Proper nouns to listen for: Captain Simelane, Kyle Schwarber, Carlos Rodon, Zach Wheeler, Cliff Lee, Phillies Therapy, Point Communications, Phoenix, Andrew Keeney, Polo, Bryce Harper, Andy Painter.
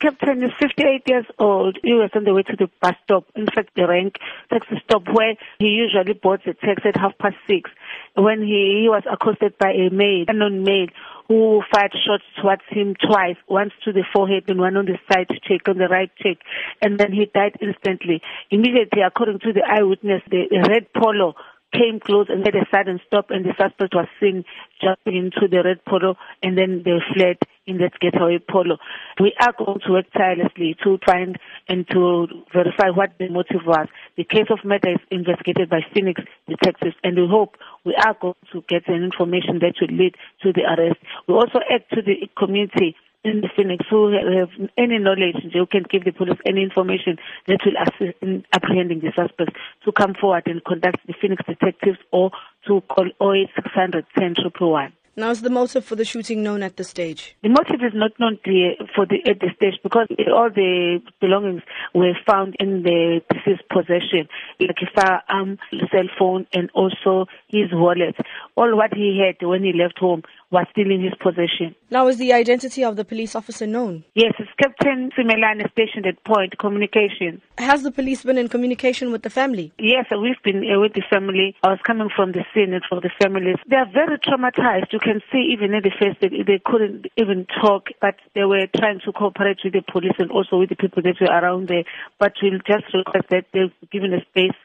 Captain is 58 years old. He was on the way to the bus stop, in fact, the rank taxi stop where he usually boards a taxi at 6:30 when he was accosted by a maid, an unknown maid, who fired shots towards him twice, once to the forehead and one on the side cheek, on the right cheek, and then he died instantly. Immediately, according to the eyewitness, the red Polo came close and made a sudden stop, and the suspect was seen jumping into the red Polo, and then they fled in that getaway Polo. We are going to work tirelessly to find and to verify what the motive was. The case of murder is investigated by Phoenix detectives, and we hope we are going to get an information that will lead to the arrest. We also add to the community in the Phoenix who have any knowledge, who can give the police any information that will assist in apprehending the suspect, to come forward and contact the Phoenix detectives or to call 0800 610 111. Now, is the motive for the shooting known at this stage? The motive is not known at this stage, because all the belongings were found in the deceased's possession, like a firearm, cell phone, and also his wallet. All what he had when he left home was still in his possession. Now, is the identity of the police officer known? Yes, it's Captain Simelane, stationed at Point Communications. Has the police been in communication with the family? Yes, we've been with the family. I was coming from the scene and from the families. They are very traumatized. You can see even in the face that they couldn't even talk, but they were trying to cooperate with the police and also with the people that were around there. But we'll just request that they've given a space.